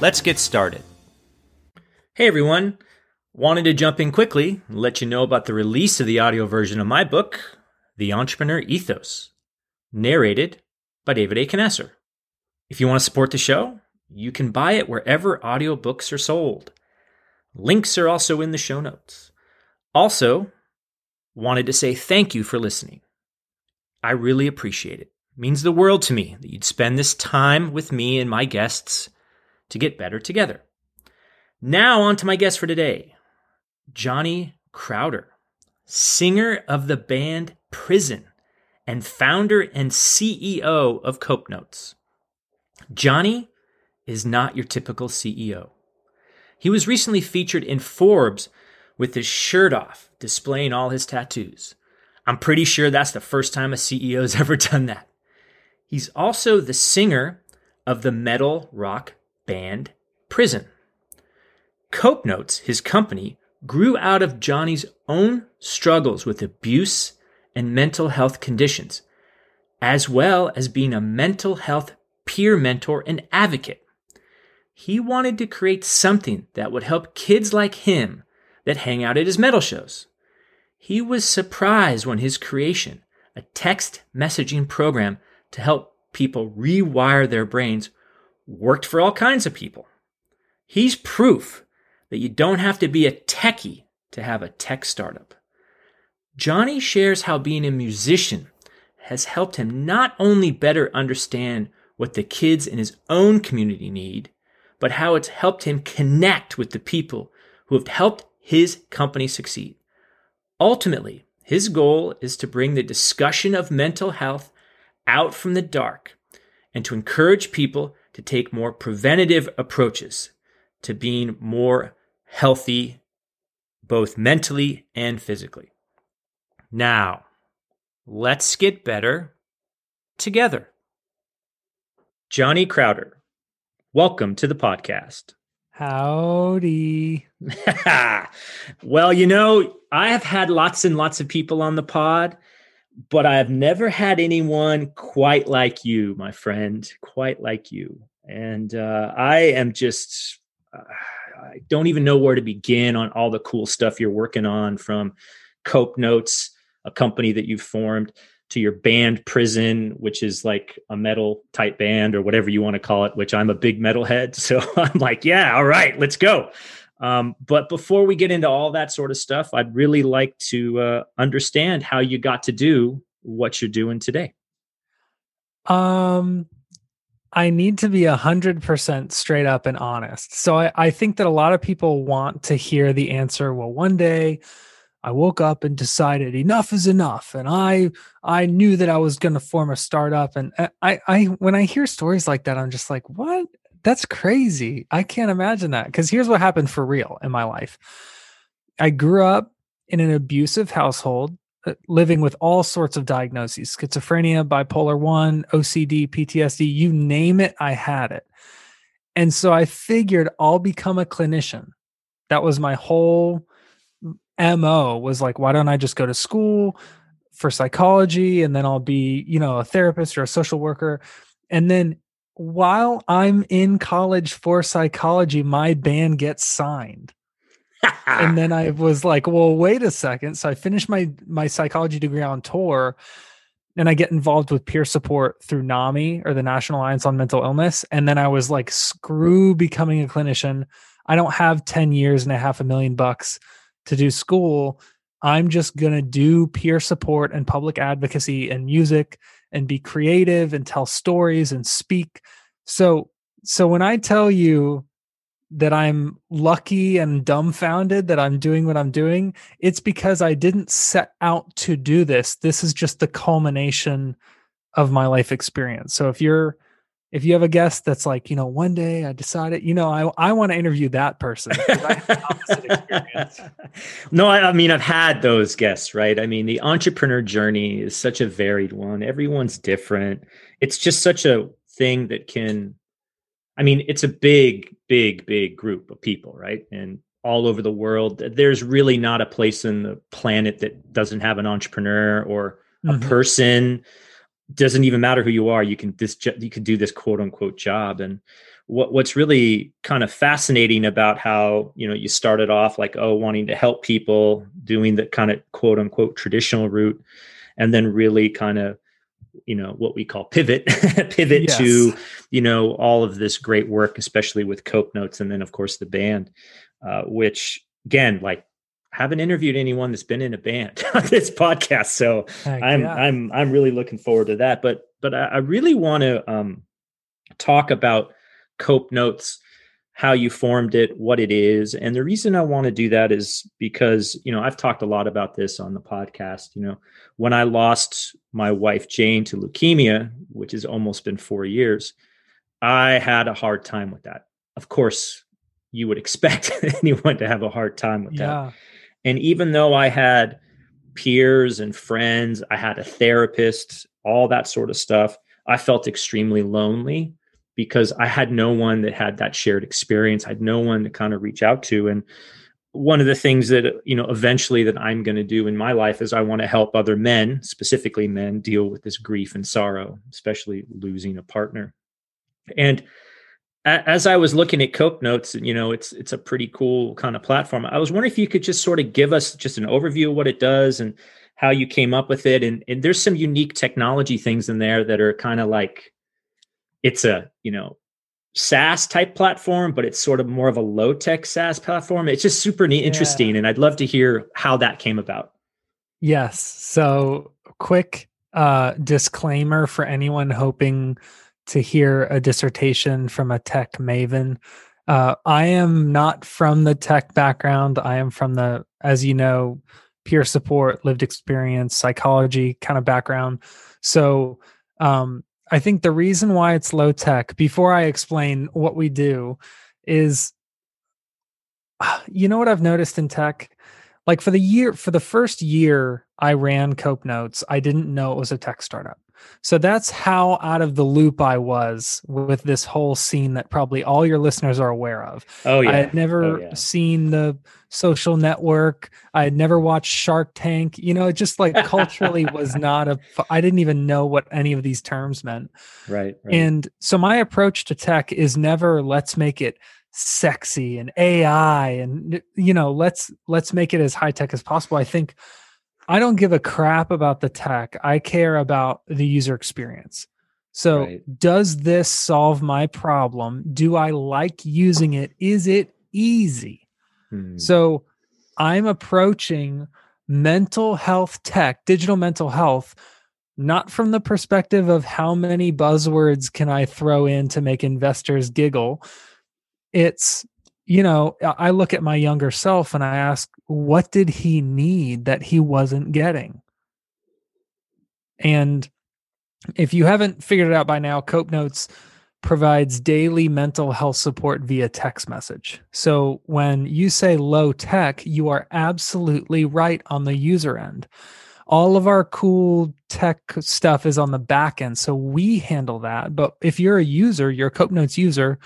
Let's get started. Hey everyone, wanted to jump in quickly and let you know about the release of the audio version of my book, The Entrepreneur Ethos, narrated by David A. Conatser. If you want to support the show, you can buy it wherever audiobooks are sold. Links are also in the show notes. Also, wanted to say thank you for listening. I really appreciate it. It means the world to me that you'd spend this time with me and my guests to get better together. Now on to my guest for today, Johnny Crowder, singer of the band Prison and founder and CEO of Cope Notes. Johnny is not your typical CEO. He was recently featured in Forbes with his shirt off, displaying all his tattoos. I'm pretty sure that's the first time a CEO's ever done that. He's also the singer of the metal rock band Prison. Cope Notes, his company, grew out of Johnny's own struggles with abuse and mental health conditions, as well as being a mental health peer mentor and advocate. He wanted to create something that would help kids like him that hang out at his metal shows. He was surprised when his creation, a text messaging program to help people rewire their brains, worked for all kinds of people. He's proof that you don't have to be a techie to have a tech startup. Johnny shares how being a musician has helped him not only better understand what the kids in his own community need, but how it's helped him connect with the people who have helped his company succeed. Ultimately, his goal is to bring the discussion of mental health out from the dark and to encourage people to take more preventative approaches to being more healthy, both mentally and physically. Now, let's get better together. Johnny Crowder, welcome to the podcast. Howdy. Well, you know, I have had lots and lots of people on the pod, but I have never had anyone quite like you, my friend, quite like you. And I am just, I don't even know where to begin on all the cool stuff you're working on, from Cope Notes, a company that you've formed, to your band Prison, which is like a metal type band or whatever you want to call it, which I'm a big metalhead. So I'm like, yeah, all right, let's go. But before we get into all that sort of stuff, I'd really like to understand how you got to do what you're doing today. I need to be 100% straight up and honest. So I think that a lot of people want to hear the answer, well, one day I woke up and decided enough is enough. And I knew that I was going to form a startup. And when I hear stories like that, I'm just like, what? That's crazy. I can't imagine that. Because here's what happened for real in my life. I grew up in an abusive household, living with all sorts of diagnoses, schizophrenia, bipolar 1, OCD, PTSD, you name it, I had it. And so I figured I'll become a clinician. That was my whole MO, was like, why don't I just go to school for psychology and then I'll be, you know, a therapist or a social worker. And then while I'm in college for psychology, my band gets signed. And then I was like, well, wait a second. So I finished my psychology degree on tour, and I get involved with peer support through NAMI, or the National Alliance on Mental Illness. And then I was like, screw becoming a clinician. I don't have 10 years and a half $1 million bucks to do school. I'm just going to do peer support and public advocacy and music and be creative and tell stories and speak. So when I tell you that I'm lucky and dumbfounded that I'm doing what I'm doing, it's because I didn't set out to do this. This is just the culmination of my life experience. So if you have a guest that's like, you know, one day I decided, you know, I want to interview that person. I have the opposite experience. No, I mean, I've had those guests, right? I mean, the entrepreneur journey is such a varied one. Everyone's different. It's just such a thing that can, I mean, it's a big, big, big group of people, right? And all over the world, there's really not a place in the planet that doesn't have an entrepreneur or a person. Doesn't even matter who you are. You can do this quote unquote job. And what's really kind of fascinating about how, you know, you started off like, oh, wanting to help people, doing the kind of quote unquote traditional route, and then really kind of, you know, what we call pivot yes. to, you know, all of this great work, especially with Cope Notes. And then of course the band, which again, like, haven't interviewed anyone that's been in a band on this podcast. So I'm really looking forward to that. But I really want to talk about Cope Notes, how you formed it, what it is. And the reason I want to do that is because, you know, I've talked a lot about this on the podcast. You know, when I lost my wife, Jane, to leukemia, which has almost been 4 years, I had a hard time with that. Of course, you would expect anyone to have a hard time with that. And even though I had peers and friends, I had a therapist, all that sort of stuff, I felt extremely lonely, because I had no one that had that shared experience. I had no one to kind of reach out to. And one of the things that, you know, eventually that I'm going to do in my life is I want to help other men, specifically men, deal with this grief and sorrow, especially losing a partner. And as I was looking at Cope Notes, you know, it's a pretty cool kind of platform. I was wondering if you could just sort of give us just an overview of what it does and how you came up with it. And there's some unique technology things in there that are kind of like, it's a, you know, SaaS type platform, but it's sort of more of a low tech SaaS platform. It's just super interesting. And I'd love to hear how that came about. Yes. So quick disclaimer for anyone hoping to hear a dissertation from a tech maven. I am not from the tech background. I am from the, as you know, peer support, lived experience, psychology kind of background. So, I think the reason why it's low tech, before I explain what we do, is, you know what I've noticed in tech? Like for the first year I ran Cope Notes, I didn't know it was a tech startup. So that's how out of the loop I was with this whole scene that probably all your listeners are aware of. Oh yeah. I had never seen The Social Network. I had never watched Shark Tank. You know, it just like culturally was not I didn't even know what any of these terms meant. Right. And so my approach to tech is never, let's make it sexy and AI and, you know, let's make it as high tech as possible. I think I don't give a crap about the tech. I care about the user experience. So does this solve my problem? Do I like using it? Is it easy? So I'm approaching mental health tech, digital mental health, not from the perspective of how many buzzwords can I throw in to make investors giggle. It's, you know, I look at my younger self and I ask, what did he need that he wasn't getting? And if you haven't figured it out by now, Cope Notes provides daily mental health support via text message. So when you say low tech, you are absolutely right on the user end. All of our cool tech stuff is on the back end, so we handle that. But if you're a user, you're a Cope Notes user,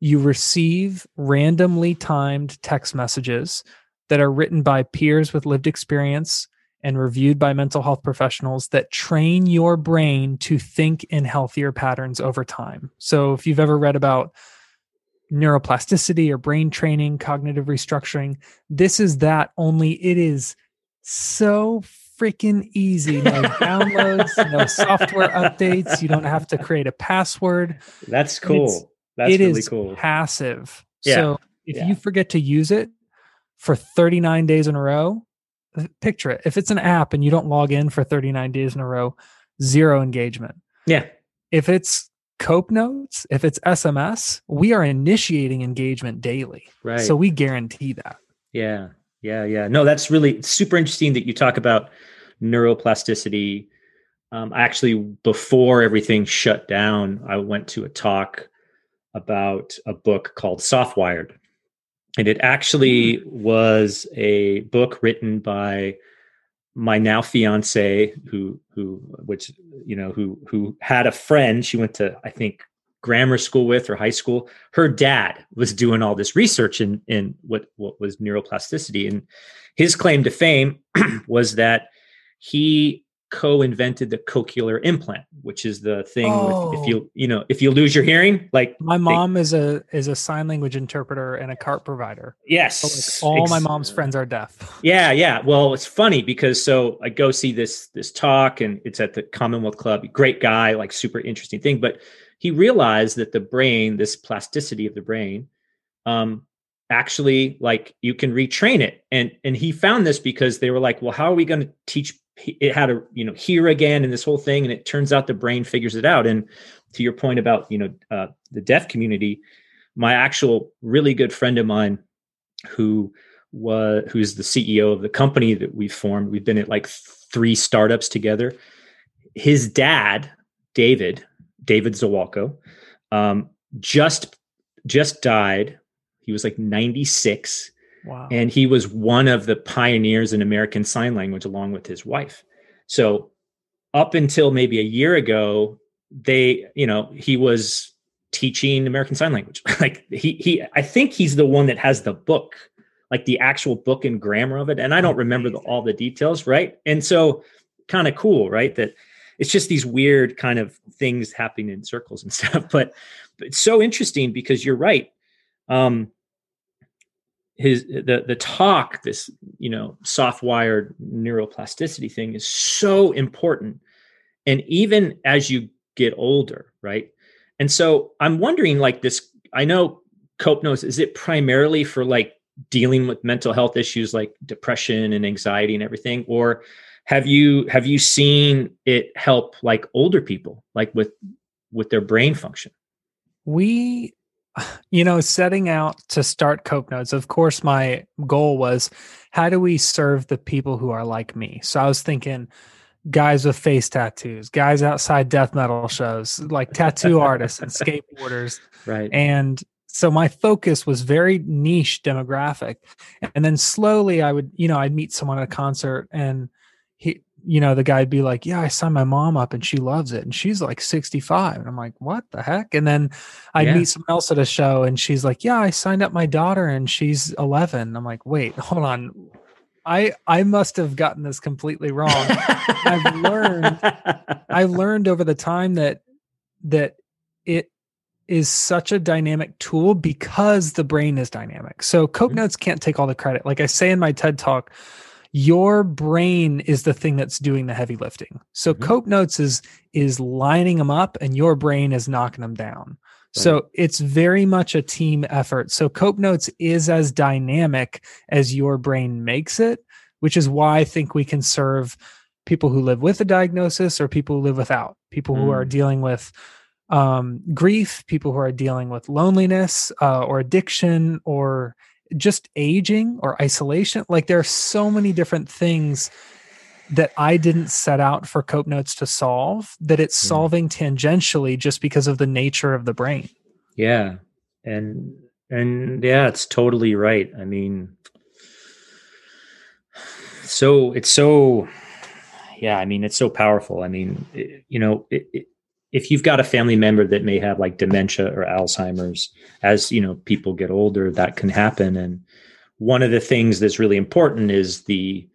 you receive randomly timed text messages that are written by peers with lived experience and reviewed by mental health professionals that train your brain to think in healthier patterns over time. So if you've ever read about neuroplasticity or brain training, cognitive restructuring, this is that, only it is so freaking easy. No downloads, no software updates. You don't have to create a password. That's cool. That's really cool. It is passive. Yeah. So if you forget to use it for 39 days in a row, picture it. If it's an app and you don't log in for 39 days in a row, zero engagement. Yeah. If it's Cope Notes, if it's SMS, we are initiating engagement daily. Right. So we guarantee that. Yeah. Yeah. Yeah. No, that's really super interesting that you talk about neuroplasticity. Actually, before everything shut down, I went to a talk about a book called Softwired. And it actually was a book written by my now fiance, who had a friend she went to, I think, grammar school with or high school. Her dad was doing all this research in what was neuroplasticity. And his claim to fame was that he co-invented the cochlear implant, which is the thing with, if you lose your hearing, like my mom is a sign language interpreter and a CART provider. Yes. So like all my mom's friends are deaf. Yeah. Yeah. Well, it's funny because, so I go see this talk and it's at the Commonwealth Club, great guy, like super interesting thing, but he realized that the brain, this plasticity of the brain, actually, like, you can retrain it. And he found this because they were like, well, how are we going to teach it how to, hear again and this whole thing. And it turns out the brain figures it out. And to your point about, the deaf community, my actual really good friend of mine who's the CEO of the company that we formed, we've been at like 3 startups together. His dad, David Zawalko, just died. He was like 96. Wow. And he was one of the pioneers in American Sign Language along with his wife. So up until maybe a year ago, he was teaching American Sign Language. Like I think he's the one that has the book, like the actual book and grammar of it. And I don't remember all the details. Right. And so kind of cool, right? That it's just these weird kind of things happening in circles and stuff, but it's so interesting because you're right. The talk, this, soft-wired neuroplasticity thing is so important. And even as you get older, right? And so I'm wondering, like, this, I know Cope Notes, is it primarily for like dealing with mental health issues like depression and anxiety and everything? Or have you seen it help like older people, like with their brain function? Setting out to start Cope Notes, of course, my goal was, how do we serve the people who are like me? So I was thinking guys with face tattoos, guys outside death metal shows, like tattoo artists and skateboarders. Right. And so my focus was very niche demographic. And then slowly I would, I'd meet someone at a concert and he, the guy'd be like, yeah, I signed my mom up and she loves it. And she's like 65. And I'm like, what the heck? And then I'd meet someone else at a show and she's like, yeah, I signed up my daughter and she's 11. And I'm like, wait, hold on. I must've gotten this completely wrong. I've learned over the time that it is such a dynamic tool because the brain is dynamic. So Cope Notes can't take all the credit. Like I say in my TED talk, your brain is the thing that's doing the heavy lifting. So Cope Notes is lining them up and your brain is knocking them down. Right. So it's very much a team effort. So Cope Notes is as dynamic as your brain makes it, which is why I think we can serve people who live with a diagnosis or people who live without, people who are dealing with grief, people who are dealing with loneliness or addiction or just aging or isolation. Like there are so many different things that I didn't set out for Cope Notes to solve that it's solving tangentially just because of the nature of the brain. Yeah. And yeah, it's totally right. I mean, so it's so, yeah, I mean, it's so powerful. I mean, if you've got a family member that may have like dementia or Alzheimer's, as you know, people get older, that can happen. And one of the things that's really important is the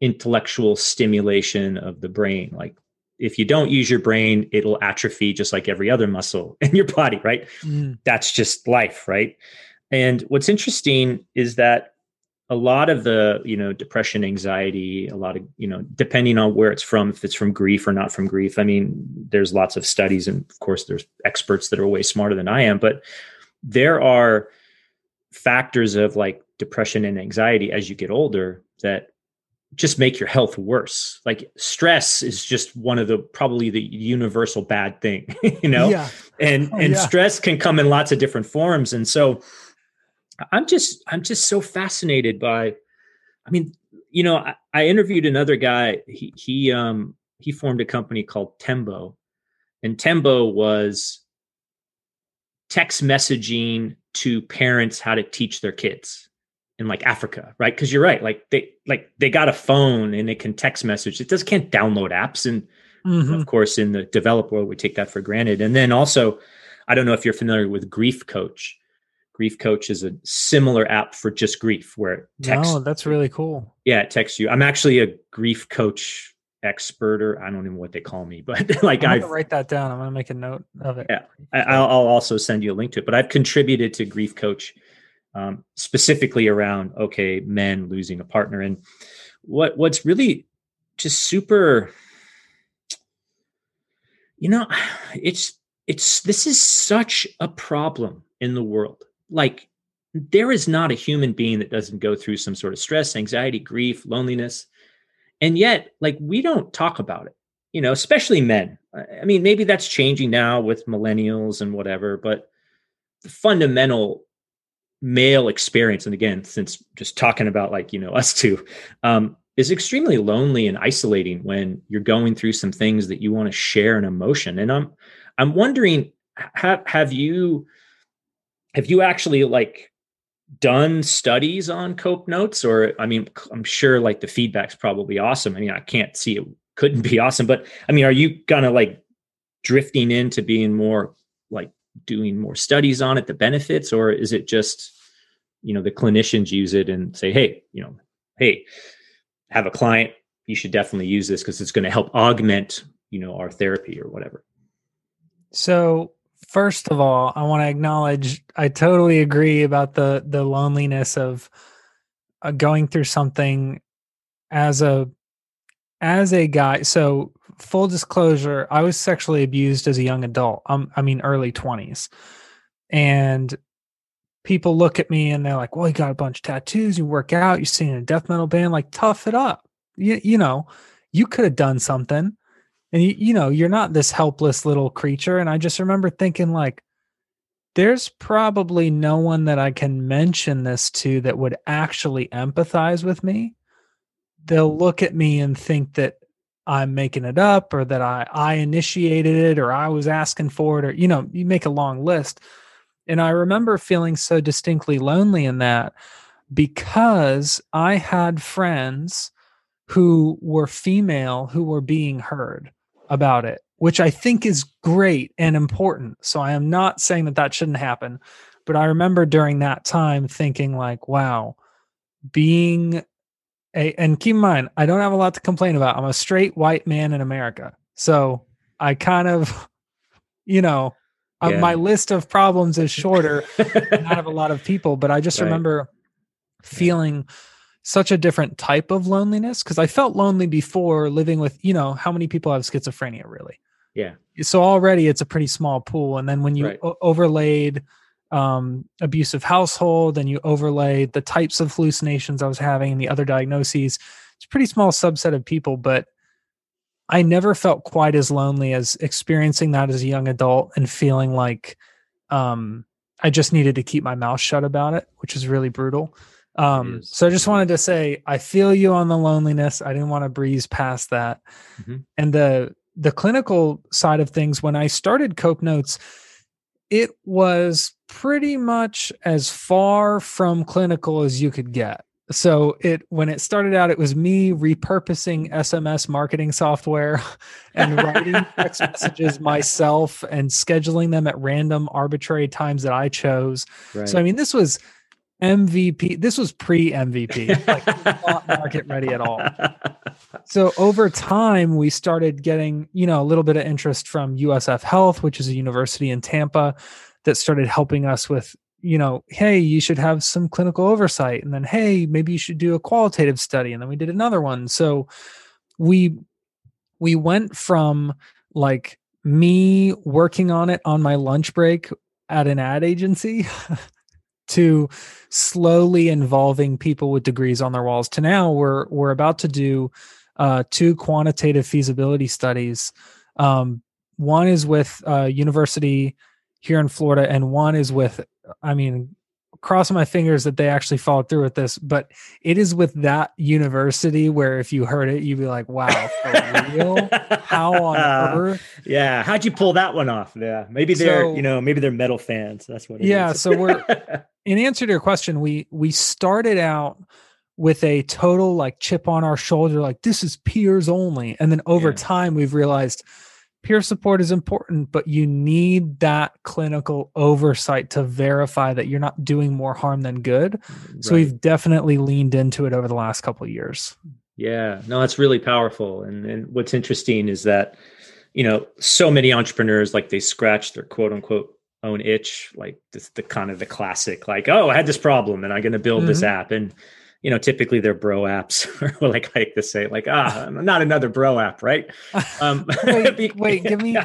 intellectual stimulation of the brain. Like if you don't use your brain, it'll atrophy just like every other muscle in your body, right? That's just life, right? And what's interesting is that a lot of the, you know, depression, anxiety, a lot of, you know, depending on where it's from, if it's from grief or not from grief. I mean, there's lots of studies and of course there's experts that are way smarter than I am, but there are factors of like depression and anxiety as you get older that just make your health worse. Like stress is just one of the, probably the universal bad thing, you know, and stress can come in lots of different forms. And so I'm just so fascinated by, I mean, you know, I interviewed another guy, he formed a company called Tembo, and Tembo was text messaging to parents how to teach their kids in like Africa, right? Cause you're right. Like they got a phone and they can text message. It just can't download apps. And of course in the developed world, we take that for granted. And then also, I don't know if you're familiar with Grief Coach. Grief Coach is a similar app for just grief where it texts. Oh, that's really cool. Yeah, it texts you. I'm actually a grief coach expert, or I don't even know what they call me, but like I'm gonna write that down. I'm going to make a note of it. Yeah, I'll also send you a link to it, but I've contributed to Grief Coach specifically around, okay, men losing a partner. And what's really just super, you know, this is such a problem in the world. Like there is not a human being that doesn't go through some sort of stress, anxiety, grief, loneliness. And yet like, we don't talk about it, you know, especially men. I mean, maybe that's changing now with millennials and whatever, but the fundamental male experience. And again, since just talking about like, you know, us two, is extremely lonely and isolating when you're going through some things that you want to share an emotion. And I'm wondering, have you actually like done studies on Cope Notes? Or, I mean, I'm sure like the feedback's probably awesome. I mean, I can't see it couldn't be awesome, but I mean, are you kind of like drifting into being more like doing more studies on it, the benefits, or is it just, you know, the clinicians use it and say, hey, you know, hey, have a client, you should definitely use this because it's going to help augment, you know, our therapy or whatever. So first of all, I want to acknowledge, I totally agree about the loneliness of going through something as a guy. So full disclosure, I was sexually abused as a young adult. I mean, early 20s. And people look at me and they're like, well, you got a bunch of tattoos, you work out, you sing in a death metal band, like tough it up. You know, you could have done something. And, you know, you're not this helpless little creature. And I just remember thinking like, there's probably no one that I can mention this to that would actually empathize with me. They'll look at me and think that I'm making it up or that I initiated it or I was asking for it or, you know, you make a long list. And I remember feeling so distinctly lonely in that because I had friends who were female who were being heard about it, which I think is great and important. So I am not saying that shouldn't happen, but I remember during that time thinking like, wow, and keep in mind, I don't have a lot to complain about. I'm a straight white man in America. So I kind of, you know, my list of problems is shorter than I have a lot of people, but I just remember feeling such a different type of loneliness, because I felt lonely before living with, you know, how many people have schizophrenia really? Yeah. So already it's a pretty small pool. And then when you overlaid abusive household and you overlaid the types of hallucinations I was having and the other diagnoses, it's a pretty small subset of people, but I never felt quite as lonely as experiencing that as a young adult and feeling like I just needed to keep my mouth shut about it, which is really brutal. So I just wanted to say, I feel you on the loneliness. I didn't want to breeze past that. Mm-hmm. And the clinical side of things, when I started Cope Notes, it was pretty much as far from clinical as you could get. So when it started out, it was me repurposing SMS marketing software and writing text messages myself and scheduling them at random arbitrary times that I chose. Right. So, I mean, this was MVP. This was pre-MVP, like not market ready at all. So over time, we started getting, you know, a little bit of interest from USF Health, which is a university in Tampa that started helping us with, you know, hey, you should have some clinical oversight. And then, hey, maybe you should do a qualitative study. And then we did another one. So we went from like me working on it on my lunch break at an ad agency to slowly involving people with degrees on their walls to now we're about to do 2 quantitative feasibility studies. One is with university here in Florida, and one is with, I mean, crossing my fingers that they actually followed through with this, but it is with that university where if you heard it, you'd be like, wow, for real? How on earth? Yeah. How'd you pull that one off? Yeah. Maybe they're metal fans. That's what it is. So in answer to your question, we started out with a total like chip on our shoulder, like this is peers only. And then over time we've realized peer support is important, but you need that clinical oversight to verify that you're not doing more harm than good. Right. So we've definitely leaned into it over the last couple of years. Yeah, no, that's really powerful. And what's interesting is that, you know, so many entrepreneurs, like they scratch their quote unquote own itch, like this, the kind of the classic, like, oh, I had this problem and I'm going to build this app. And, you know, typically they're bro apps, or like I like to say, like, not another bro app, right? Wait, give me,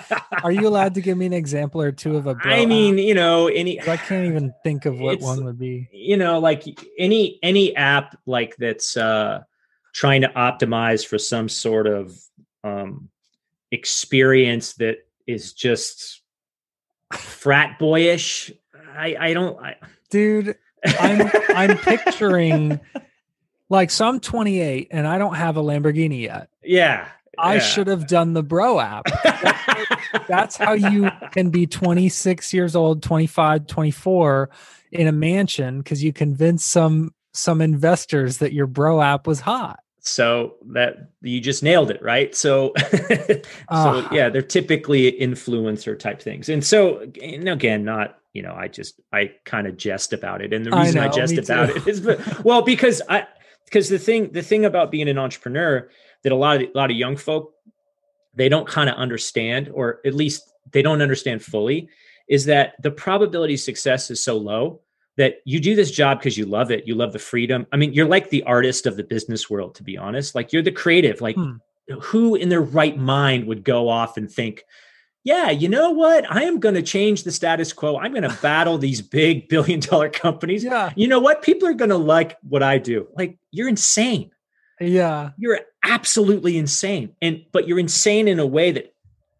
are you allowed to give me an example or two of a bro app? You know, I can't even think of what one would be. You know, like any app like that's trying to optimize for some sort of experience that is just frat boyish. Dude, I'm picturing like, so I'm 28 and I don't have a Lamborghini yet. Yeah. I should have done the bro app. That's how you can be 26 years old, 25, 24 in a mansion. 'Cause you convince some investors that your bro app was hot. So that you just nailed it. Right. So, they're typically influencer type things. And so, and again, not, you know, I kind of jest about it. And the reason I jest about it is, because the thing about being an entrepreneur that a lot of young folk, they don't kind of understand, or at least they don't understand fully, is that the probability of success is so low that you do this job because you love it. You love the freedom. I mean, you're like the artist of the business world, to be honest. Like you're the creative, like who in their right mind would go off and think, yeah, you know what? I am going to change the status quo. I'm going to battle these big $1 billion companies. Yeah. You know what? People are going to like what I do. Like, you're insane. Yeah. You're absolutely insane. But you're insane in a way that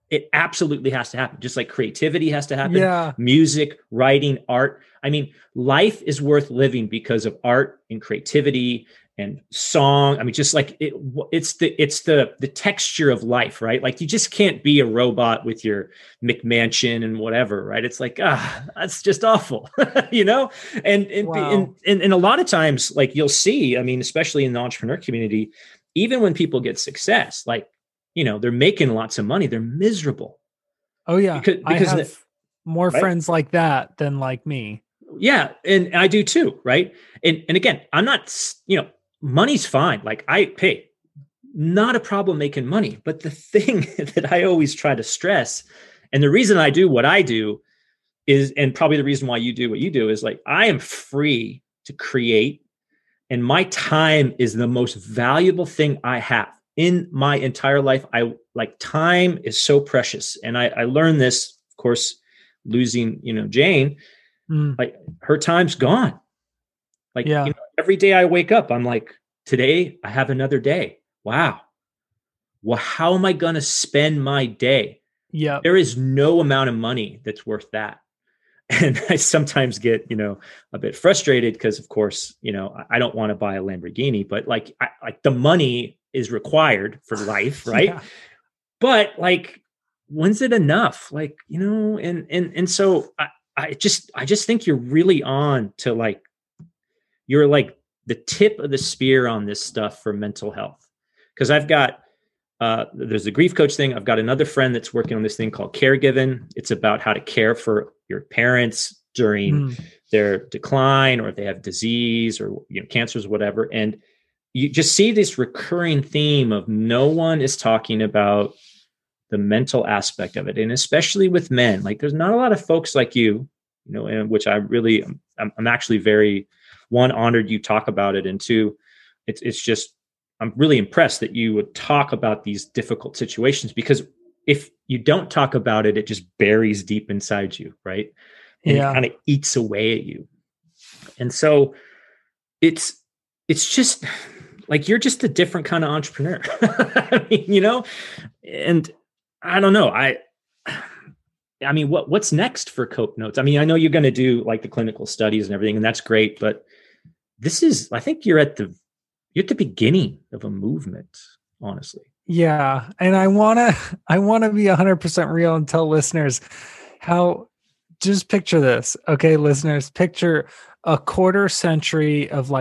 it absolutely has to happen. Just like creativity has to happen. Yeah. Music, writing, art. I mean, life is worth living because of art and creativity and song. I mean, just like it's the texture of life, right? Like you just can't be a robot with your McMansion and whatever, right? It's like, that's just awful, you know? And a lot of times, like you'll see, I mean, especially in the entrepreneur community, even when people get success, like, you know, they're making lots of money, they're miserable. Oh yeah. Because I have more friends like that than like me. Yeah. And I do too. Right. And again, I'm not, you know, money's fine. Like not a problem making money. But the thing that I always try to stress, and the reason I do what I do is, and probably the reason why you do what you do is like, I am free to create And my time is the most valuable thing I have in my entire life. Time is so precious. And I learned this, of course, losing, Jane, like her time's gone. Every day I wake up, I'm like, today I have another day. Wow. Well, how am I going to spend my day? Yeah. There is no amount of money that's worth that. And I sometimes get, a bit frustrated because, of course, I don't want to buy a Lamborghini, but the money is required for life. Right. Yeah. But when's it enough? And so I just think you're really on to you're the tip of the spear on this stuff for mental health. Cause I've got, there's the grief coach thing. I've got another friend that's working on this thing called Caregiving. It's about how to care for your parents during their decline, or if they have disease or cancers, whatever. And you just see this recurring theme of no one is talking about the mental aspect of it. And especially with men, there's not a lot of folks like you, and which I really, I'm actually very, one, honored you talk about it. And two, it's just, I'm really impressed that you would talk about these difficult situations, because if you don't talk about it, it just buries deep inside you. Right. And it kind of eats away at you. And so it's just you're just a different kind of entrepreneur, and I don't know. I mean, what's next for Cope Notes? I mean, I know you're going to do the clinical studies and everything, and that's great, but this is, I think you're at the beginning of a movement, honestly. Yeah. And I want to be 100% real and tell listeners how, just picture this. Okay. Listeners, picture a quarter century of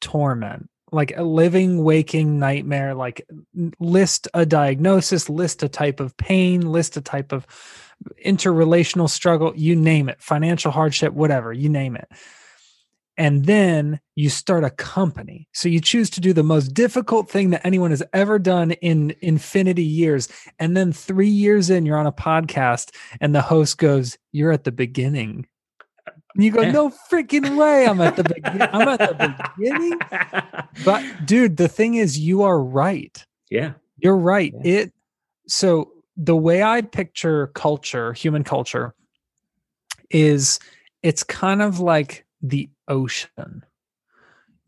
torment, a living, waking nightmare, list a diagnosis, list a type of pain, list a type of interrelational struggle, you name it, financial hardship, whatever, you name it. And then you start a company. So you choose to do the most difficult thing that anyone has ever done in infinity years. And then 3 years in, you're on a podcast and the host goes, "You're at the beginning." And you go, "No freaking way. I'm at the beginning." But dude, the thing is, you are right. Yeah. You're right. Yeah. So the way I picture culture, human culture, is it's kind of like the ocean.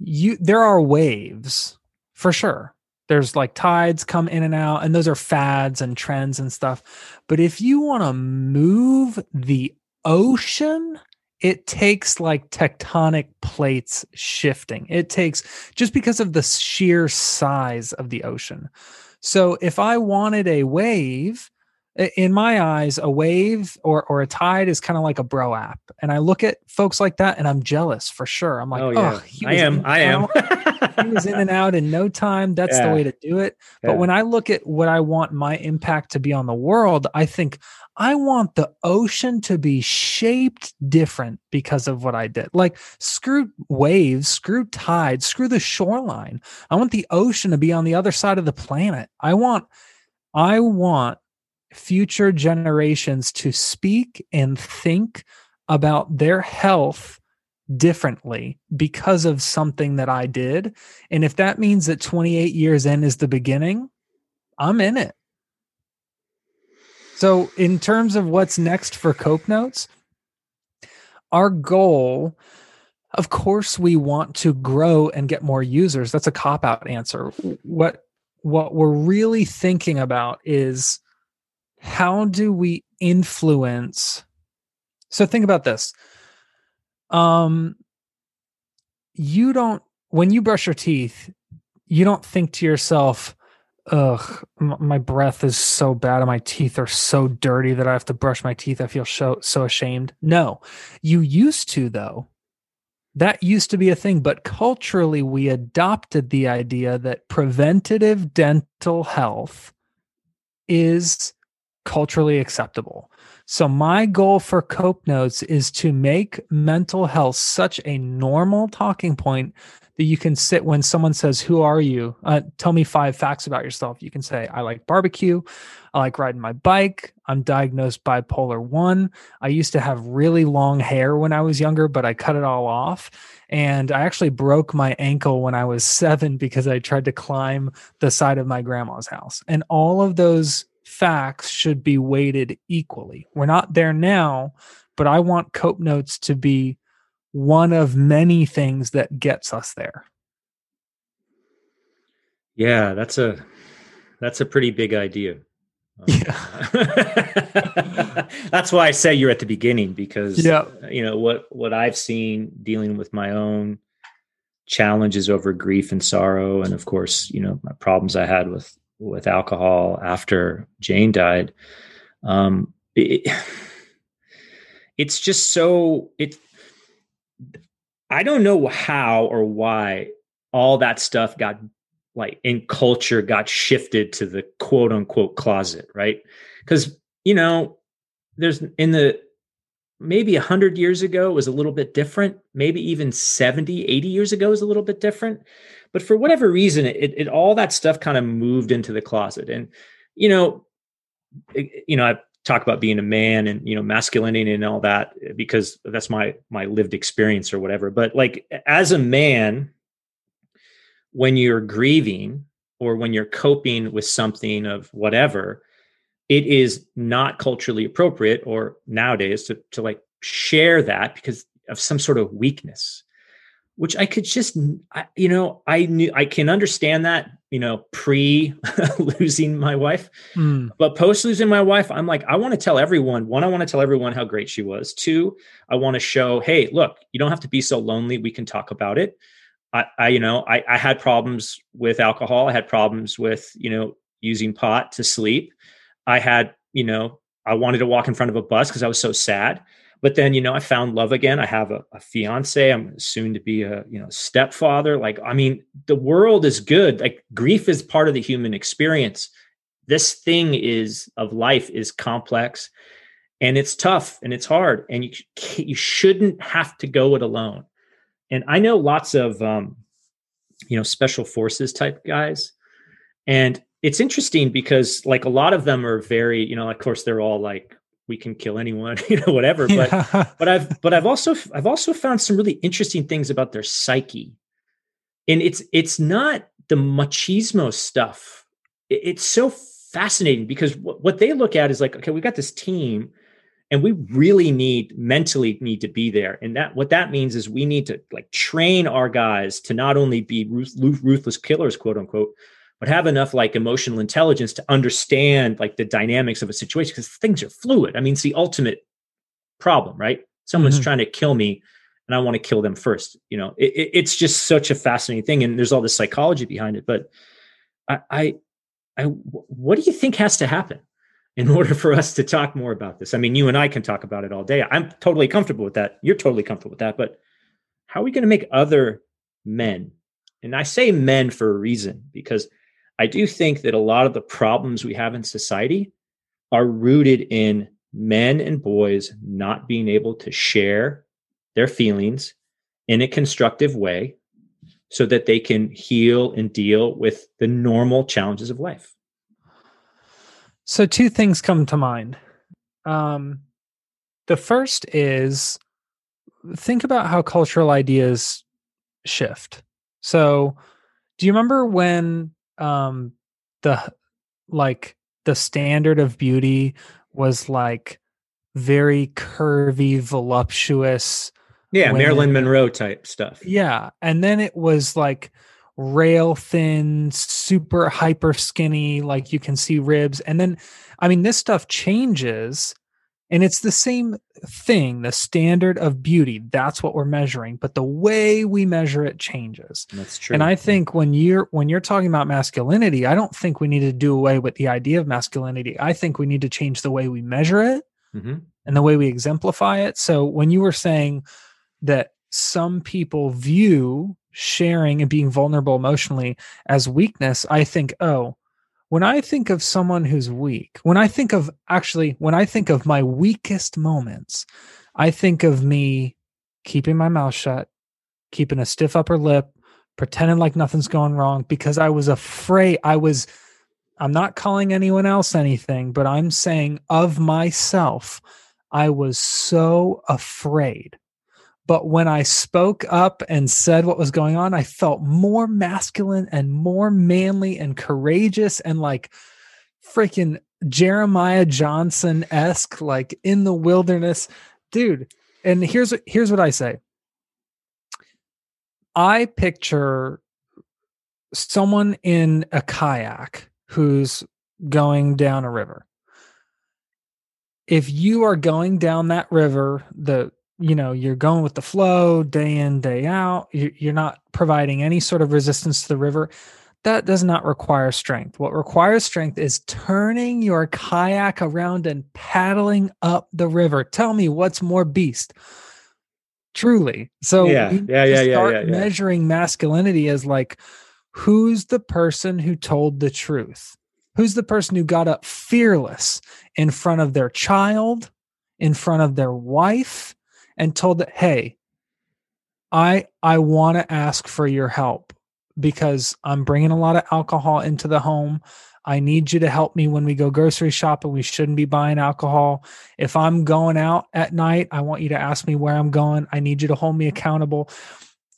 There are waves for sure. There's tides come in and out, and those are fads and trends and stuff. But if you want to move the ocean, it takes tectonic plates shifting. It takes, just because of the sheer size of the ocean. So if I wanted a wave, in my eyes, a wave or a tide is kind of like a bro app. And I look at folks like that and I'm jealous for sure. I'm like, I am. He was in and out in no time. That's the way to do it. But when I look at what I want my impact to be on the world, I think I want the ocean to be shaped different because of what I did. Screw waves, screw tides, screw the shoreline. I want the ocean to be on the other side of the planet. I want future generations to speak and think about their health differently because of something that I did. And if that means that 28 years in is the beginning, I'm in it. So in terms of what's next for Cope Notes, our goal, of course, we want to grow and get more users. That's a cop-out answer. What we're really thinking about is, how do we influence? So think about this. When you brush your teeth, you don't think to yourself, "Ugh, my breath is so bad and my teeth are so dirty that I have to brush my teeth. I feel so ashamed." No, you used to, though. That used to be a thing, but culturally we adopted the idea that preventative dental health is culturally acceptable. So my goal for Cope Notes is to make mental health such a normal talking point that you can sit when someone says, who are you? Tell me 5 facts about yourself. You can say, I like barbecue. I like riding my bike. I'm diagnosed bipolar 1. I used to have really long hair when I was younger, but I cut it all off. And I actually broke my ankle when I was 7 because I tried to climb the side of my grandma's house. And all of those facts should be weighted equally. We're not there now, but I want Cope Notes to be one of many things that gets us there. Yeah, that's a pretty big idea. Yeah. That's why I say you're at the beginning, because you know what I've seen dealing with my own challenges over grief and sorrow, and of course, you know, my problems I had with alcohol after Jane died. It's just so I don't know how or why all that stuff got in culture got shifted to the quote unquote closet, right? Because, you know, there's maybe 100 years ago was a little bit different. Maybe even 70, 80 years ago is a little bit different. But for whatever reason, it all that stuff kind of moved into the closet. And, you know, I talk about being a man and, you know, masculinity and all that, because that's my lived experience or whatever. But as a man, when you're grieving or when you're coping with something of whatever, it is not culturally appropriate or nowadays to share that because of some sort of weakness, which I could just, you know, I can understand that, you know, pre losing my wife, but post losing my wife, I'm like, I want to tell everyone, 1, I want to tell everyone how great she was. 2, I want to show, hey, look, you don't have to be so lonely. We can talk about it. I had problems with alcohol. I had problems with, you know, using pot to sleep. I had, you know, I wanted to walk in front of a bus because I was so sad. But then, you know, I found love again. I have a fiance. I'm soon to be a, you know, stepfather. The world is good. Grief is part of the human experience. This thing of life is complex, and it's tough, and it's hard, and you shouldn't have to go it alone. And I know lots of, you know, special forces type guys. And it's interesting because a lot of them are very, you know, of course they're all we can kill anyone, you know, whatever. But, yeah. I've also found some really interesting things about their psyche. And it's not the machismo stuff. It's so fascinating because what they look at is okay, we got this team. And we really mentally need to be there. And what that means is we need to train our guys to not only be ruthless killers, quote unquote, but have enough emotional intelligence to understand the dynamics of a situation, because things are fluid. I mean, it's the ultimate problem, right? Someone's trying to kill me and I want to kill them first. You know, it's just such a fascinating thing. And there's all this psychology behind it, but what do you think has to happen in order for us to talk more about this? I mean, you and I can talk about it all day. I'm totally comfortable with that. You're totally comfortable with that. But how are we going to make other men? And I say men for a reason, because I do think that a lot of the problems we have in society are rooted in men and boys not being able to share their feelings in a constructive way so that they can heal and deal with the normal challenges of life. So 2 things come to mind. The first is, think about how cultural ideas shift. So do you remember when the standard of beauty was very curvy, voluptuous? Yeah, women. Marilyn Monroe type stuff. Yeah. And then it was rail thin, super hyper skinny, you can see ribs. And then, I mean, this stuff changes and it's the same thing, the standard of beauty. That's what we're measuring, but the way we measure it changes. That's true. And I think when you're talking about masculinity, I don't think we need to do away with the idea of masculinity. I think we need to change the way we measure it and the way we exemplify it. So when you were saying that some people view sharing and being vulnerable emotionally as weakness, I think, when I think of someone who's weak, when I think of my weakest moments, I think of me keeping my mouth shut, keeping a stiff upper lip, pretending like nothing's going wrong because I was afraid. I'm not calling anyone else anything, but I'm saying of myself, I was so afraid. But when I spoke up and said what was going on, I felt more masculine and more manly and courageous and like freaking Jeremiah Johnson-esque, like in the wilderness, dude. And here's what I say. I picture someone in a kayak who's going down a river. If you are going down that river, you're going with the flow day in, day out, you're not providing any sort of resistance to the river, that does not require strength. What requires strength is turning your kayak around and paddling up the river. Tell me what's more beast. Truly. So we start measuring masculinity as like, who's the person who told the truth? Who's the person who got up fearless in front of their child, in front of their wife, and told that, hey, I want to ask for your help because I'm bringing a lot of alcohol into the home. I need you to help me when we go grocery shopping. We shouldn't be buying alcohol. If I'm going out at night, I want you to ask me where I'm going. I need you to hold me accountable.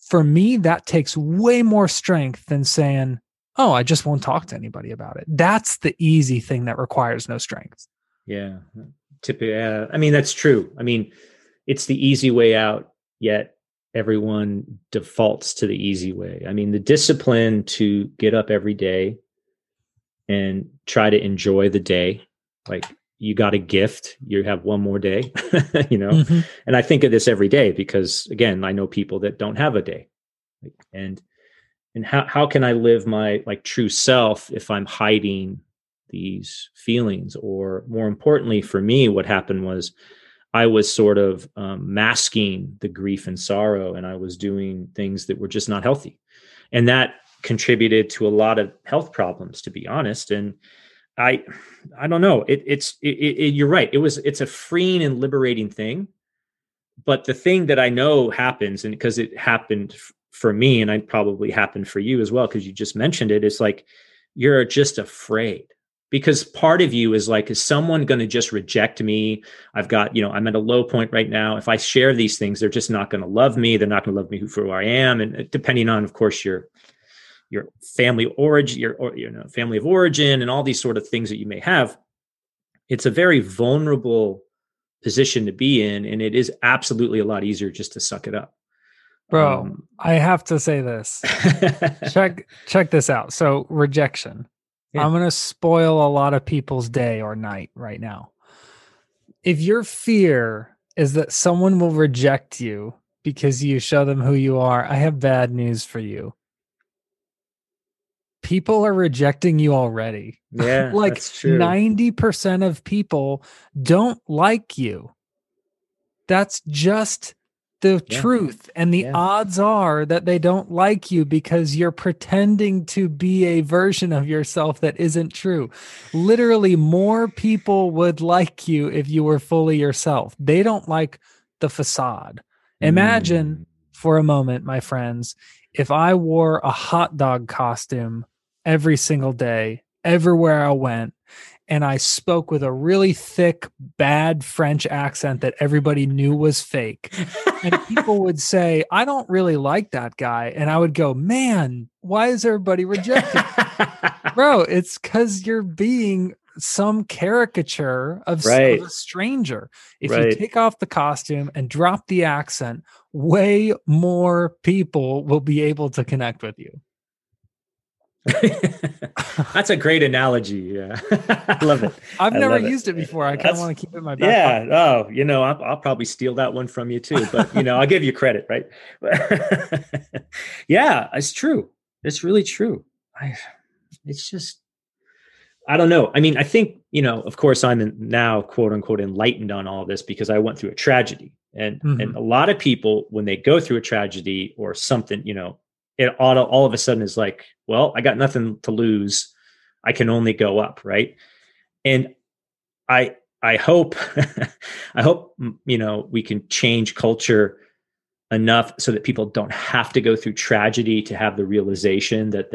For me, that takes way more strength than saying, oh, I just won't talk to anybody about it. That's the easy thing that requires no strength. Yeah. Typically, I mean, that's true. I mean, it's the easy way out, yet everyone defaults to the easy way. I mean, the discipline to get up every day and try to enjoy the day. Like, you got a gift, you have one more day, mm-hmm. And I think of this every day because, again, I know people that don't have a day. And how can I live my like true self if I'm hiding these feelings? Or more importantly for me, what happened was I was sort of masking the grief and sorrow, and I was doing things that were just not healthy. And that contributed to a lot of health problems, to be honest. And I don't know. You're right. It's a freeing and liberating thing. But the thing that I know happens, and because it happened for me, and it probably happened for you as well, because you just mentioned it, it's like, you're just afraid. Because part of you is like, is someone going to just reject me? I've got, I'm at a low point right now. If I share these things, they're just not going to love me. They're not going to love me for who I am. And depending on, of course, your family origin, your family of origin, and all these sort of things that you may have, it's a very vulnerable position to be in. And it is absolutely a lot easier just to suck it up. Bro, I have to say this. Check this out. So rejection. Yeah. I'm going to spoil a lot of people's day or night right now. If your fear is that someone will reject you because you show them who you are, I have bad news for you. People are rejecting you already. Yeah, like that's true. 90% of people don't like you. That's just the truth. And the odds are that they don't like you because you're pretending to be a version of yourself that isn't true. Literally, more people would like you if you were fully yourself. They don't like the facade. Imagine for a moment, my friends, if I wore a hot dog costume every single day, everywhere I went, and I spoke with a really thick, bad French accent that everybody knew was fake. And people would say, I don't really like that guy. And I would go, man, why is everybody rejecting me? Bro, it's because you're being some caricature of a stranger. If you take off the costume and drop the accent, way more people will be able to connect with you. That's a great analogy. Yeah. I love it. I've never used it before. I kind of want to keep it in my back pocket. Yeah. Oh, I'll probably steal that one from you too, but I'll give you credit, right? Yeah, it's true. It's really true. It's just, I don't know. I mean, I think, of course I'm now quote unquote enlightened on all this because I went through a tragedy and a lot of people, when they go through a tragedy or something, it all of a sudden is like, well, I got nothing to lose. I can only go up. Right. And I hope we can change culture enough so that people don't have to go through tragedy to have the realization that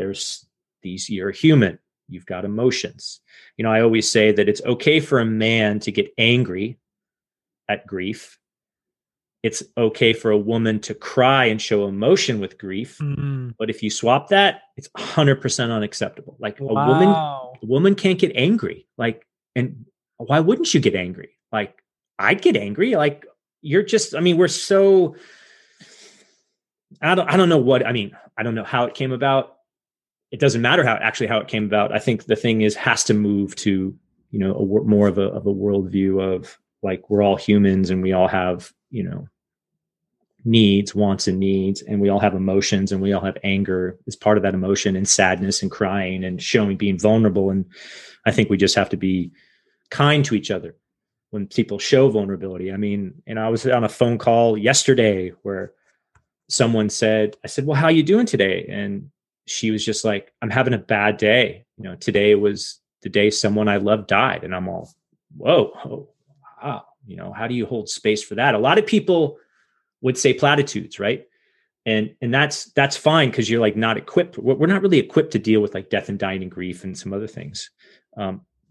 you're human, you've got emotions. You know, I always say that it's okay for a man to get angry at grief. It's okay for a woman to cry and show emotion with grief. Mm. But if you swap that, it's 100% unacceptable. Like wow. a woman can't get angry. Like, and why wouldn't you get angry? Like I'd get angry. Like you're just, I mean, we're so, I don't know how it came about. It doesn't matter how it came about. I think the thing has to move to, you know, more of a worldview of like, we're all humans and we all have, you know, wants and needs, and we all have emotions and we all have anger as part of that emotion, and sadness and crying and showing, being vulnerable. And I think we just have to be kind to each other when people show vulnerability. I mean, and I was on a phone call yesterday where someone said, I said, well, how are you doing today? And she was just like, I'm having a bad day. You know, today was the day someone I love died. And I'm all, whoa, oh, wow. You know, how do you hold space for that? A lot of people would say platitudes, right? And that's fine, because you're like not equipped. We're not really equipped to deal with like death and dying and grief and some other things.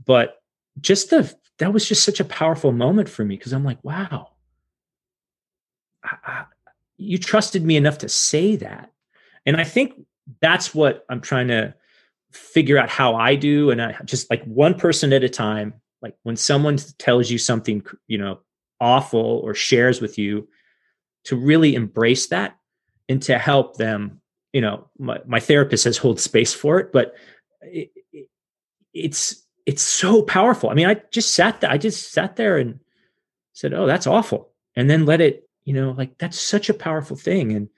But just that was just such a powerful moment for me, because I'm like, wow, you trusted me enough to say that. And I think that's what I'm trying to figure out how I do. And I just like one person at a time. Like when someone tells you something, you know, awful or shares with you, to really embrace that and to help them. You know, my therapist says hold space for it, but it's so powerful. I mean, I just sat there and said, oh, that's awful. And then let it, you know, like that's such a powerful thing. And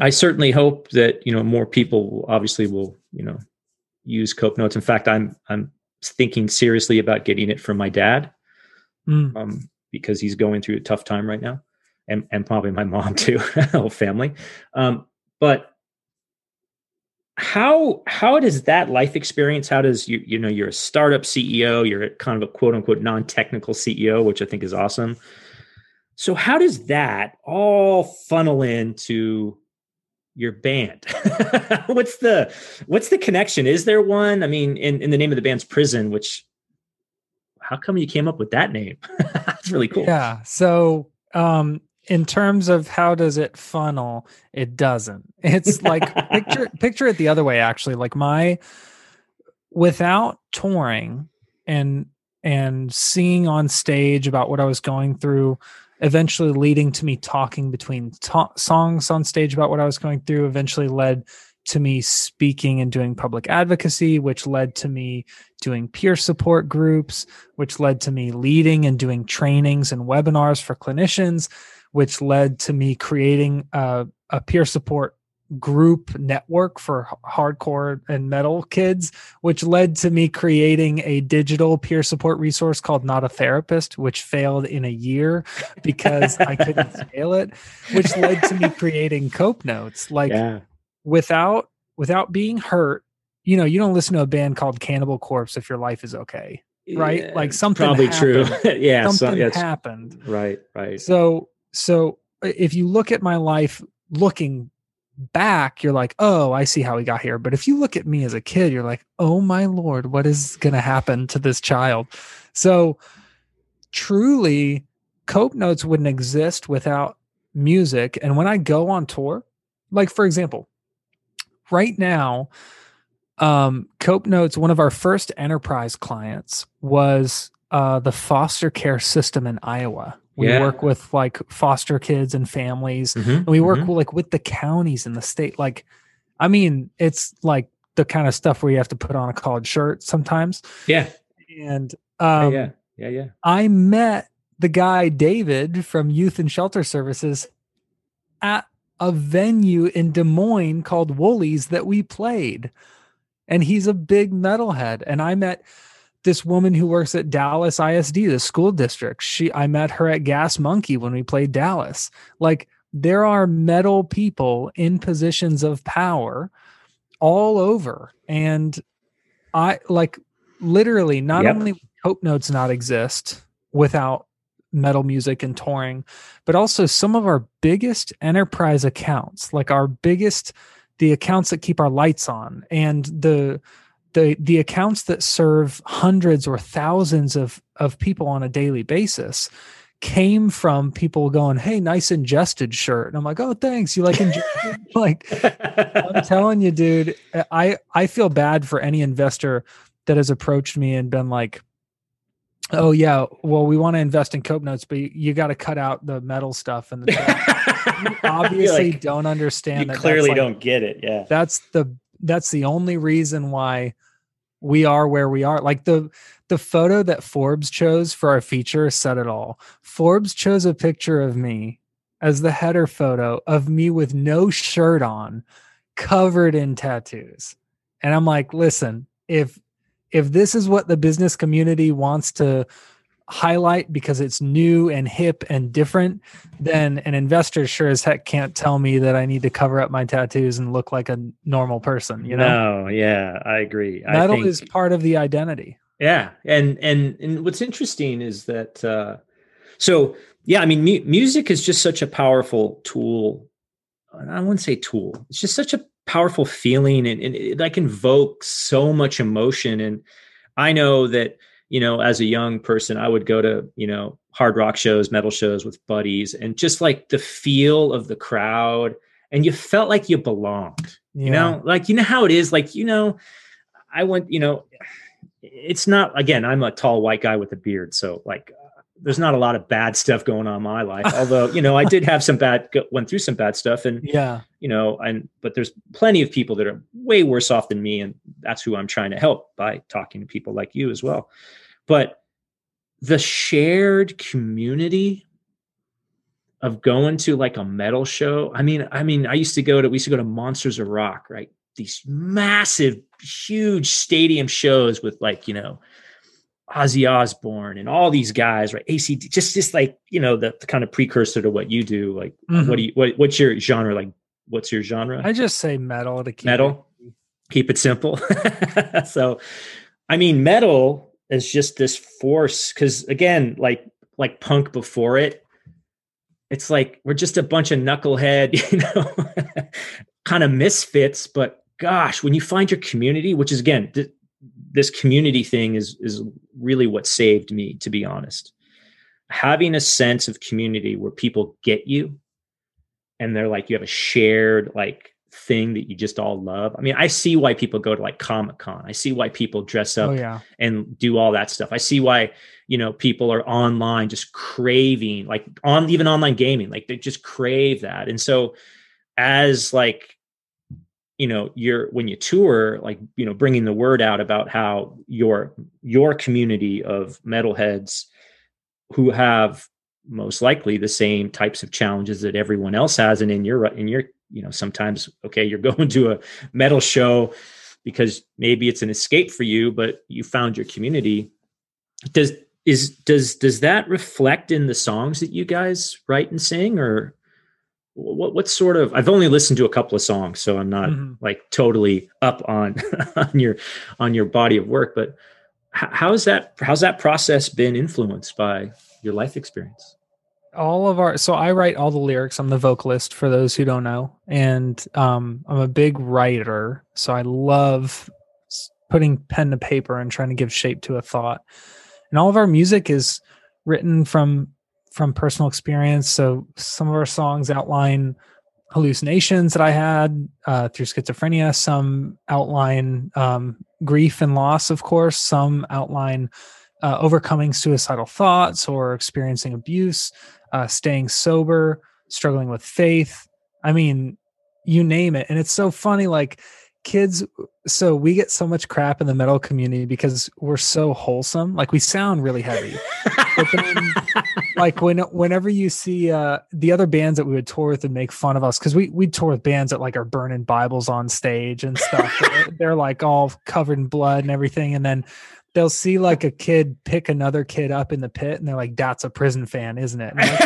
I certainly hope that, you know, more people obviously will, you know, use Cope Notes. In fact, I'm thinking seriously about getting it from my dad, because he's going through a tough time right now, and probably my mom too, whole family. But how does that life experience, how does you know, you're a startup CEO, you're kind of a quote unquote non-technical CEO, which I think is awesome. So how does that all funnel into your band? What's the connection? Is there one? I mean, in the name of the band's Prison, which, how come you came up with that name? That's really cool. Yeah. So, in terms of how does it funnel, it doesn't. It's like, picture it the other way, actually. Like without touring and singing on stage about what I was going through, eventually leading to me talking between songs on stage about what I was going through, eventually led to me speaking and doing public advocacy, which led to me doing peer support groups, which led to me leading and doing trainings and webinars for clinicians, which led to me creating a peer support group network for hardcore and metal kids, which led to me creating a digital peer support resource called Not a Therapist, which failed in a year because I couldn't scale it, which led to me creating Cope Notes. Like without being hurt, you know, you don't listen to a band called Cannibal Corpse if your life is okay, right? Yeah, like something probably happened. True. Yeah, something happened. Right. So if you look at my life looking back, you're like, oh, I see how he got here. But if you look at me as a kid, you're like, oh my Lord, what is going to happen to this child? So truly, Cope Notes wouldn't exist without music. And when I go on tour, like for example, right now, Cope Notes, one of our first enterprise clients was the foster care system in Iowa. We work with like foster kids and families, and we work like with the counties in the state. Like, I mean, it's like the kind of stuff where you have to put on a collared shirt sometimes. Yeah. And I met the guy, David, from Youth and Shelter Services at a venue in Des Moines called Woolies that we played. And he's a big metalhead. And I met this woman who works at Dallas ISD, the school district. I met her at Gas Monkey when we played Dallas. Like there are metal people in positions of power all over. And I like literally not only would Cope Notes not exist without metal music and touring, but also some of our biggest enterprise accounts, like our biggest, the accounts that keep our lights on, and the accounts that serve hundreds or thousands of people on a daily basis, came from people going, "Hey, nice Ingested shirt." And I'm like, "Oh, thanks. You like Ingested?" Like, I'm telling you, dude, I feel bad for any investor that has approached me and been like, "Oh yeah, well, we want to invest in Cope Notes, but you got to cut out the metal stuff." And you obviously like, don't understand. You clearly like, don't get it. Yeah. That's the only reason why we are where we are. Like the photo that Forbes chose for our feature said it all. Forbes chose a picture of me as the header photo of me with no shirt on, covered in tattoos. And I'm like, listen, if this is what the business community wants to highlight because it's new and hip and different, then an investor sure as heck can't tell me that I need to cover up my tattoos and look like a normal person, you know? No, yeah, I agree. Metal is part of the identity. Yeah. And what's interesting is that, music is just such a powerful tool. I wouldn't say tool. It's just such a powerful feeling, and it like invokes so much emotion. And I know that, you know, as a young person, I would go to, you know, hard rock shows, metal shows with buddies, and just like the feel of the crowd, and you felt like you belonged, yeah. You know, like, you know how it is. Like, you know, I went, you know, it's not, again, I'm a tall white guy with a beard. So like, there's not a lot of bad stuff going on in my life. Although, you know, I did have some went through some bad stuff, and, yeah, you know, but there's plenty of people that are way worse off than me. And that's who I'm trying to help by talking to people like you as well. But the shared community of going to like a metal show. I mean, we used to go to Monsters of Rock, right? These massive, huge stadium shows with like, you know, Ozzy Osbourne and all these guys, right? AC, just like, you know, the kind of precursor to what you do. Like, mm-hmm. What's your genre? Like, what's your genre? I just say metal to keep it simple. So, I mean, metal is just this force. 'Cause again, like punk before it, it's like, we're just a bunch of knucklehead, you know, kind of misfits, but gosh, when you find your community, which is again, this community thing is really what saved me, to be honest. Having a sense of community where people get you and they're like, you have a shared, like, thing that you just all love. I mean, I see why people go to like Comic-Con. I see why people dress up and do all that stuff. I see why, you know, people are online just craving like even online gaming, like they just crave that. And so as like, you know, when you tour, like, you know, bringing the word out about how your community of metalheads who have most likely the same types of challenges that everyone else has. And in your you know, sometimes, okay, you're going to a metal show because maybe it's an escape for you, but you found your community. Does that reflect in the songs that you guys write and sing, or what sort of, I've only listened to a couple of songs, so I'm not like totally up on, on your body of work, but how's that process been influenced by your life experience? So I write all the lyrics. I'm the vocalist, for those who don't know. And I'm a big writer. So I love putting pen to paper and trying to give shape to a thought. And all of our music is written from personal experience. So some of our songs outline hallucinations that I had through schizophrenia. Some outline grief and loss, of course. Some outline overcoming suicidal thoughts or experiencing abuse, staying sober, struggling with faith. I mean, you name it. And it's so funny, like kids. So we get so much crap in the metal community because we're so wholesome. Like we sound really heavy. But then, like whenever you see the other bands that we would tour with and make fun of us, because we tour with bands that like are burning Bibles on stage and stuff. They're like all covered in blood and everything. And then they'll see like a kid pick another kid up in the pit and they're like, "That's a Prison fan, isn't it?" Like,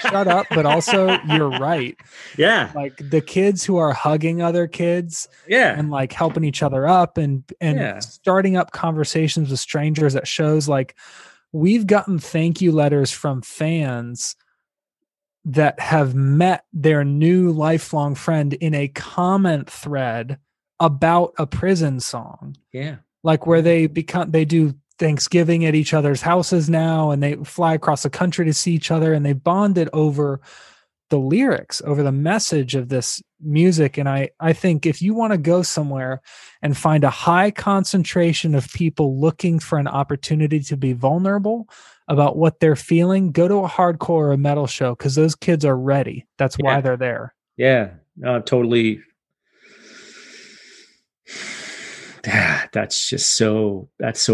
shut up. But also you're right. Yeah. Like the kids who are hugging other kids and like helping each other up and starting up conversations with strangers at shows. Like we've gotten thank you letters from fans that have met their new lifelong friend in a comment thread about a prison song. Yeah. Like where they do Thanksgiving at each other's houses now, and they fly across the country to see each other, and they bonded over the lyrics, over the message of this music. And I think if you want to go somewhere and find a high concentration of people looking for an opportunity to be vulnerable about what they're feeling, go to a hardcore or a metal show, because those kids are ready. That's why they're there. Yeah, no, totally. That's so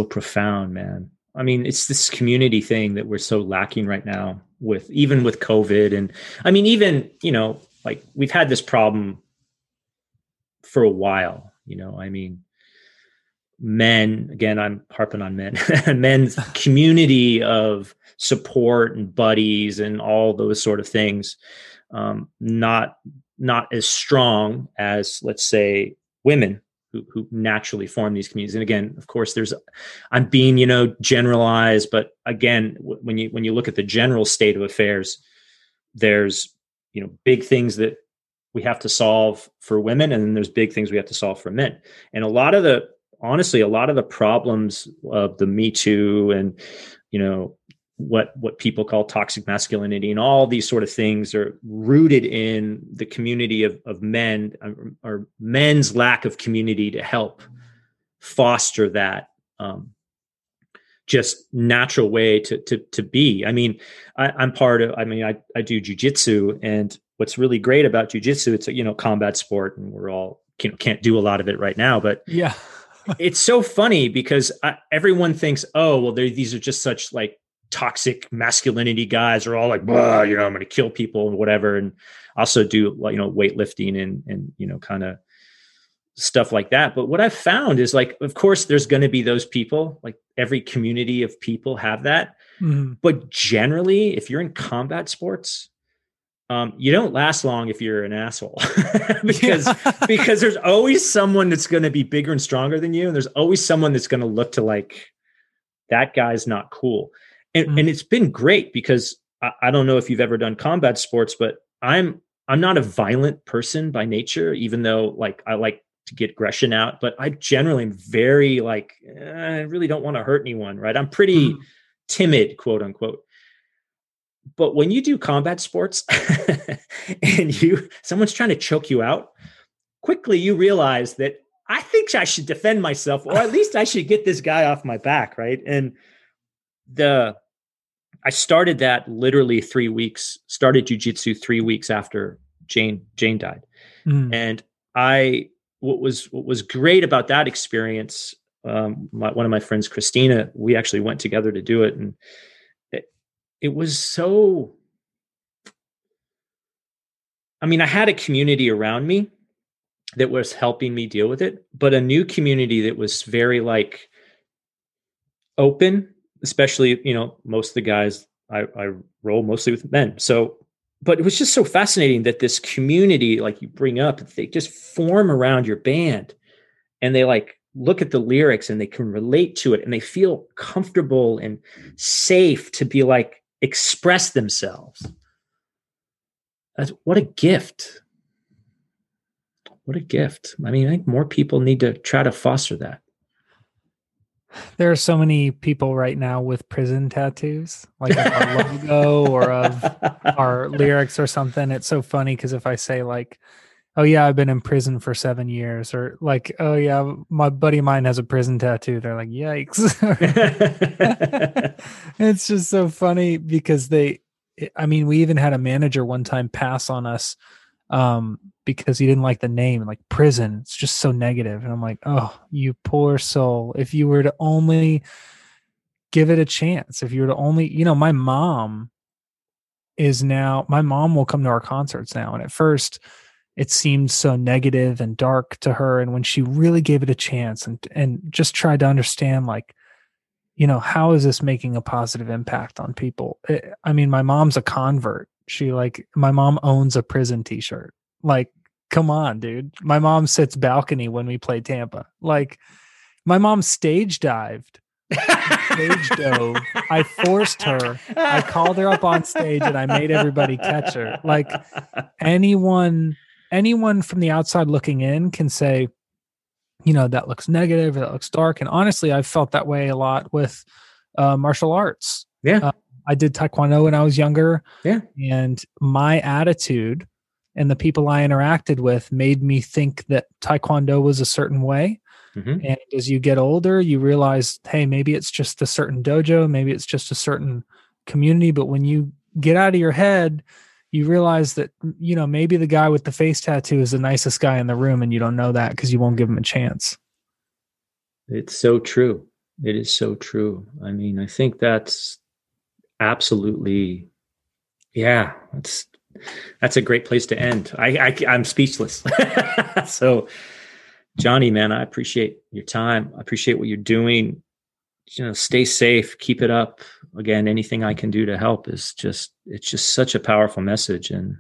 profound, man. I mean, it's this community thing that we're so lacking right now, even with COVID. And I mean, even, you know, like we've had this problem for a while, you know, I mean, men, again, I'm harping on men, men's community of support and buddies and all those sort of things. Not as strong as, let's say, women who naturally form these communities. And again, of course, I'm being, you know, generalized, but again, when you look at the general state of affairs, there's, you know, big things that we have to solve for women, and then there's big things we have to solve for men. And honestly, a lot of the problems of the Me Too and, you know, what people call toxic masculinity and all these sort of things are rooted in the community of men, or men's lack of community to help foster that just natural way to be. I mean, I do jujitsu, and what's really great about jujitsu, it's a, you know, combat sport, and we're all can't do a lot of it right now, but yeah, it's so funny because everyone thinks, oh, well, these are just such like toxic masculinity guys are all like, you know, I'm going to kill people and whatever. And also do, you know, weightlifting and, you know, kind of stuff like that. But what I've found is, like, of course there's going to be those people, like every community of people have that. Mm-hmm. But generally, if you're in combat sports, you don't last long if you're an asshole because there's always someone that's going to be bigger and stronger than you. And there's always someone that's going to look to, like, that guy's not cool. And, mm-hmm. and it's been great because I don't know if you've ever done combat sports, but I'm not a violent person by nature, even though, like, I like to get aggression out, but I generally am very like, I really don't want to hurt anyone. Right. I'm pretty mm-hmm. timid, quote unquote. But when you do combat sports and someone's trying to choke you out, quickly you realize that I think I should defend myself, or at least I should get this guy off my back. Right. And I started that literally 3 weeks, started jujitsu 3 weeks after Jane died. Mm. And what was great about that experience, one of my friends, Christina, we actually went together to do it. And it was so, I mean, I had a community around me that was helping me deal with it, but a new community that was very, like, open. Especially, you know, most of the guys I roll mostly with men. So, but it was just so fascinating that this community, like you bring up, they just form around your band, and they, like, look at the lyrics and they can relate to it, and they feel comfortable and safe to be, like, express themselves. What a gift. What a gift. I mean, I think more people need to try to foster that. There are so many people right now with prison tattoos, like a logo or of our lyrics or something. It's so funny because if I say, like, oh yeah, I've been in prison for 7 years, or like, oh yeah, my buddy of mine has a prison tattoo, they're like, yikes. It's just so funny because we even had a manager one time pass on us because he didn't like the name, like prison. It's just so negative. And I'm like, oh, you poor soul. If you were to only give it a chance, if you were to only, you know, my mom will come to our concerts now. And at first it seemed so negative and dark to her. And when she really gave it a chance and just tried to understand, like, you know, how is this making a positive impact on people? I mean, my mom's a convert. My mom owns a prison t-shirt. Like, come on, dude. My mom sits balcony when we play Tampa. Like, my mom stage dived stage dove. I forced her. I called her up on stage and I made everybody catch her. Like anyone from the outside looking in can say, you know, that looks negative, that looks dark. And honestly, I've felt that way a lot with martial arts. Yeah. I did Taekwondo when I was younger. Yeah. And my attitude and the people I interacted with made me think that Taekwondo was a certain way. Mm-hmm. And as you get older, you realize, hey, maybe it's just a certain dojo, maybe it's just a certain community. But when you get out of your head, you realize that, you know, maybe the guy with the face tattoo is the nicest guy in the room and you don't know that because you won't give him a chance. It's so true. It is so true. I mean, I think that's absolutely, yeah, that's a great place to end. I'm speechless. So Johnny, man, I appreciate your time. I appreciate what you're doing. You know, stay safe, keep it up. Again, anything I can do to help is just, it's just such a powerful message. And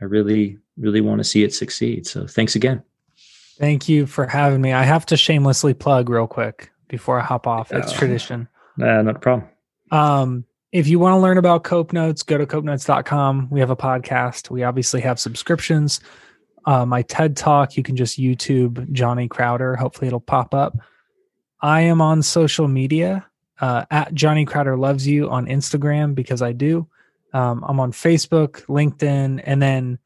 I really, really want to see it succeed. So thanks again. Thank you for having me. I have to shamelessly plug real quick before I hop off. It's tradition. Not a problem. If you want to learn about Cope Notes, go to copenotes.com. We have a podcast. We obviously have subscriptions. My TED Talk, you can just YouTube Johnny Crowder. Hopefully it'll pop up. I am on social media at Johnny Crowder Loves You on Instagram because I do. I'm on Facebook, LinkedIn. And then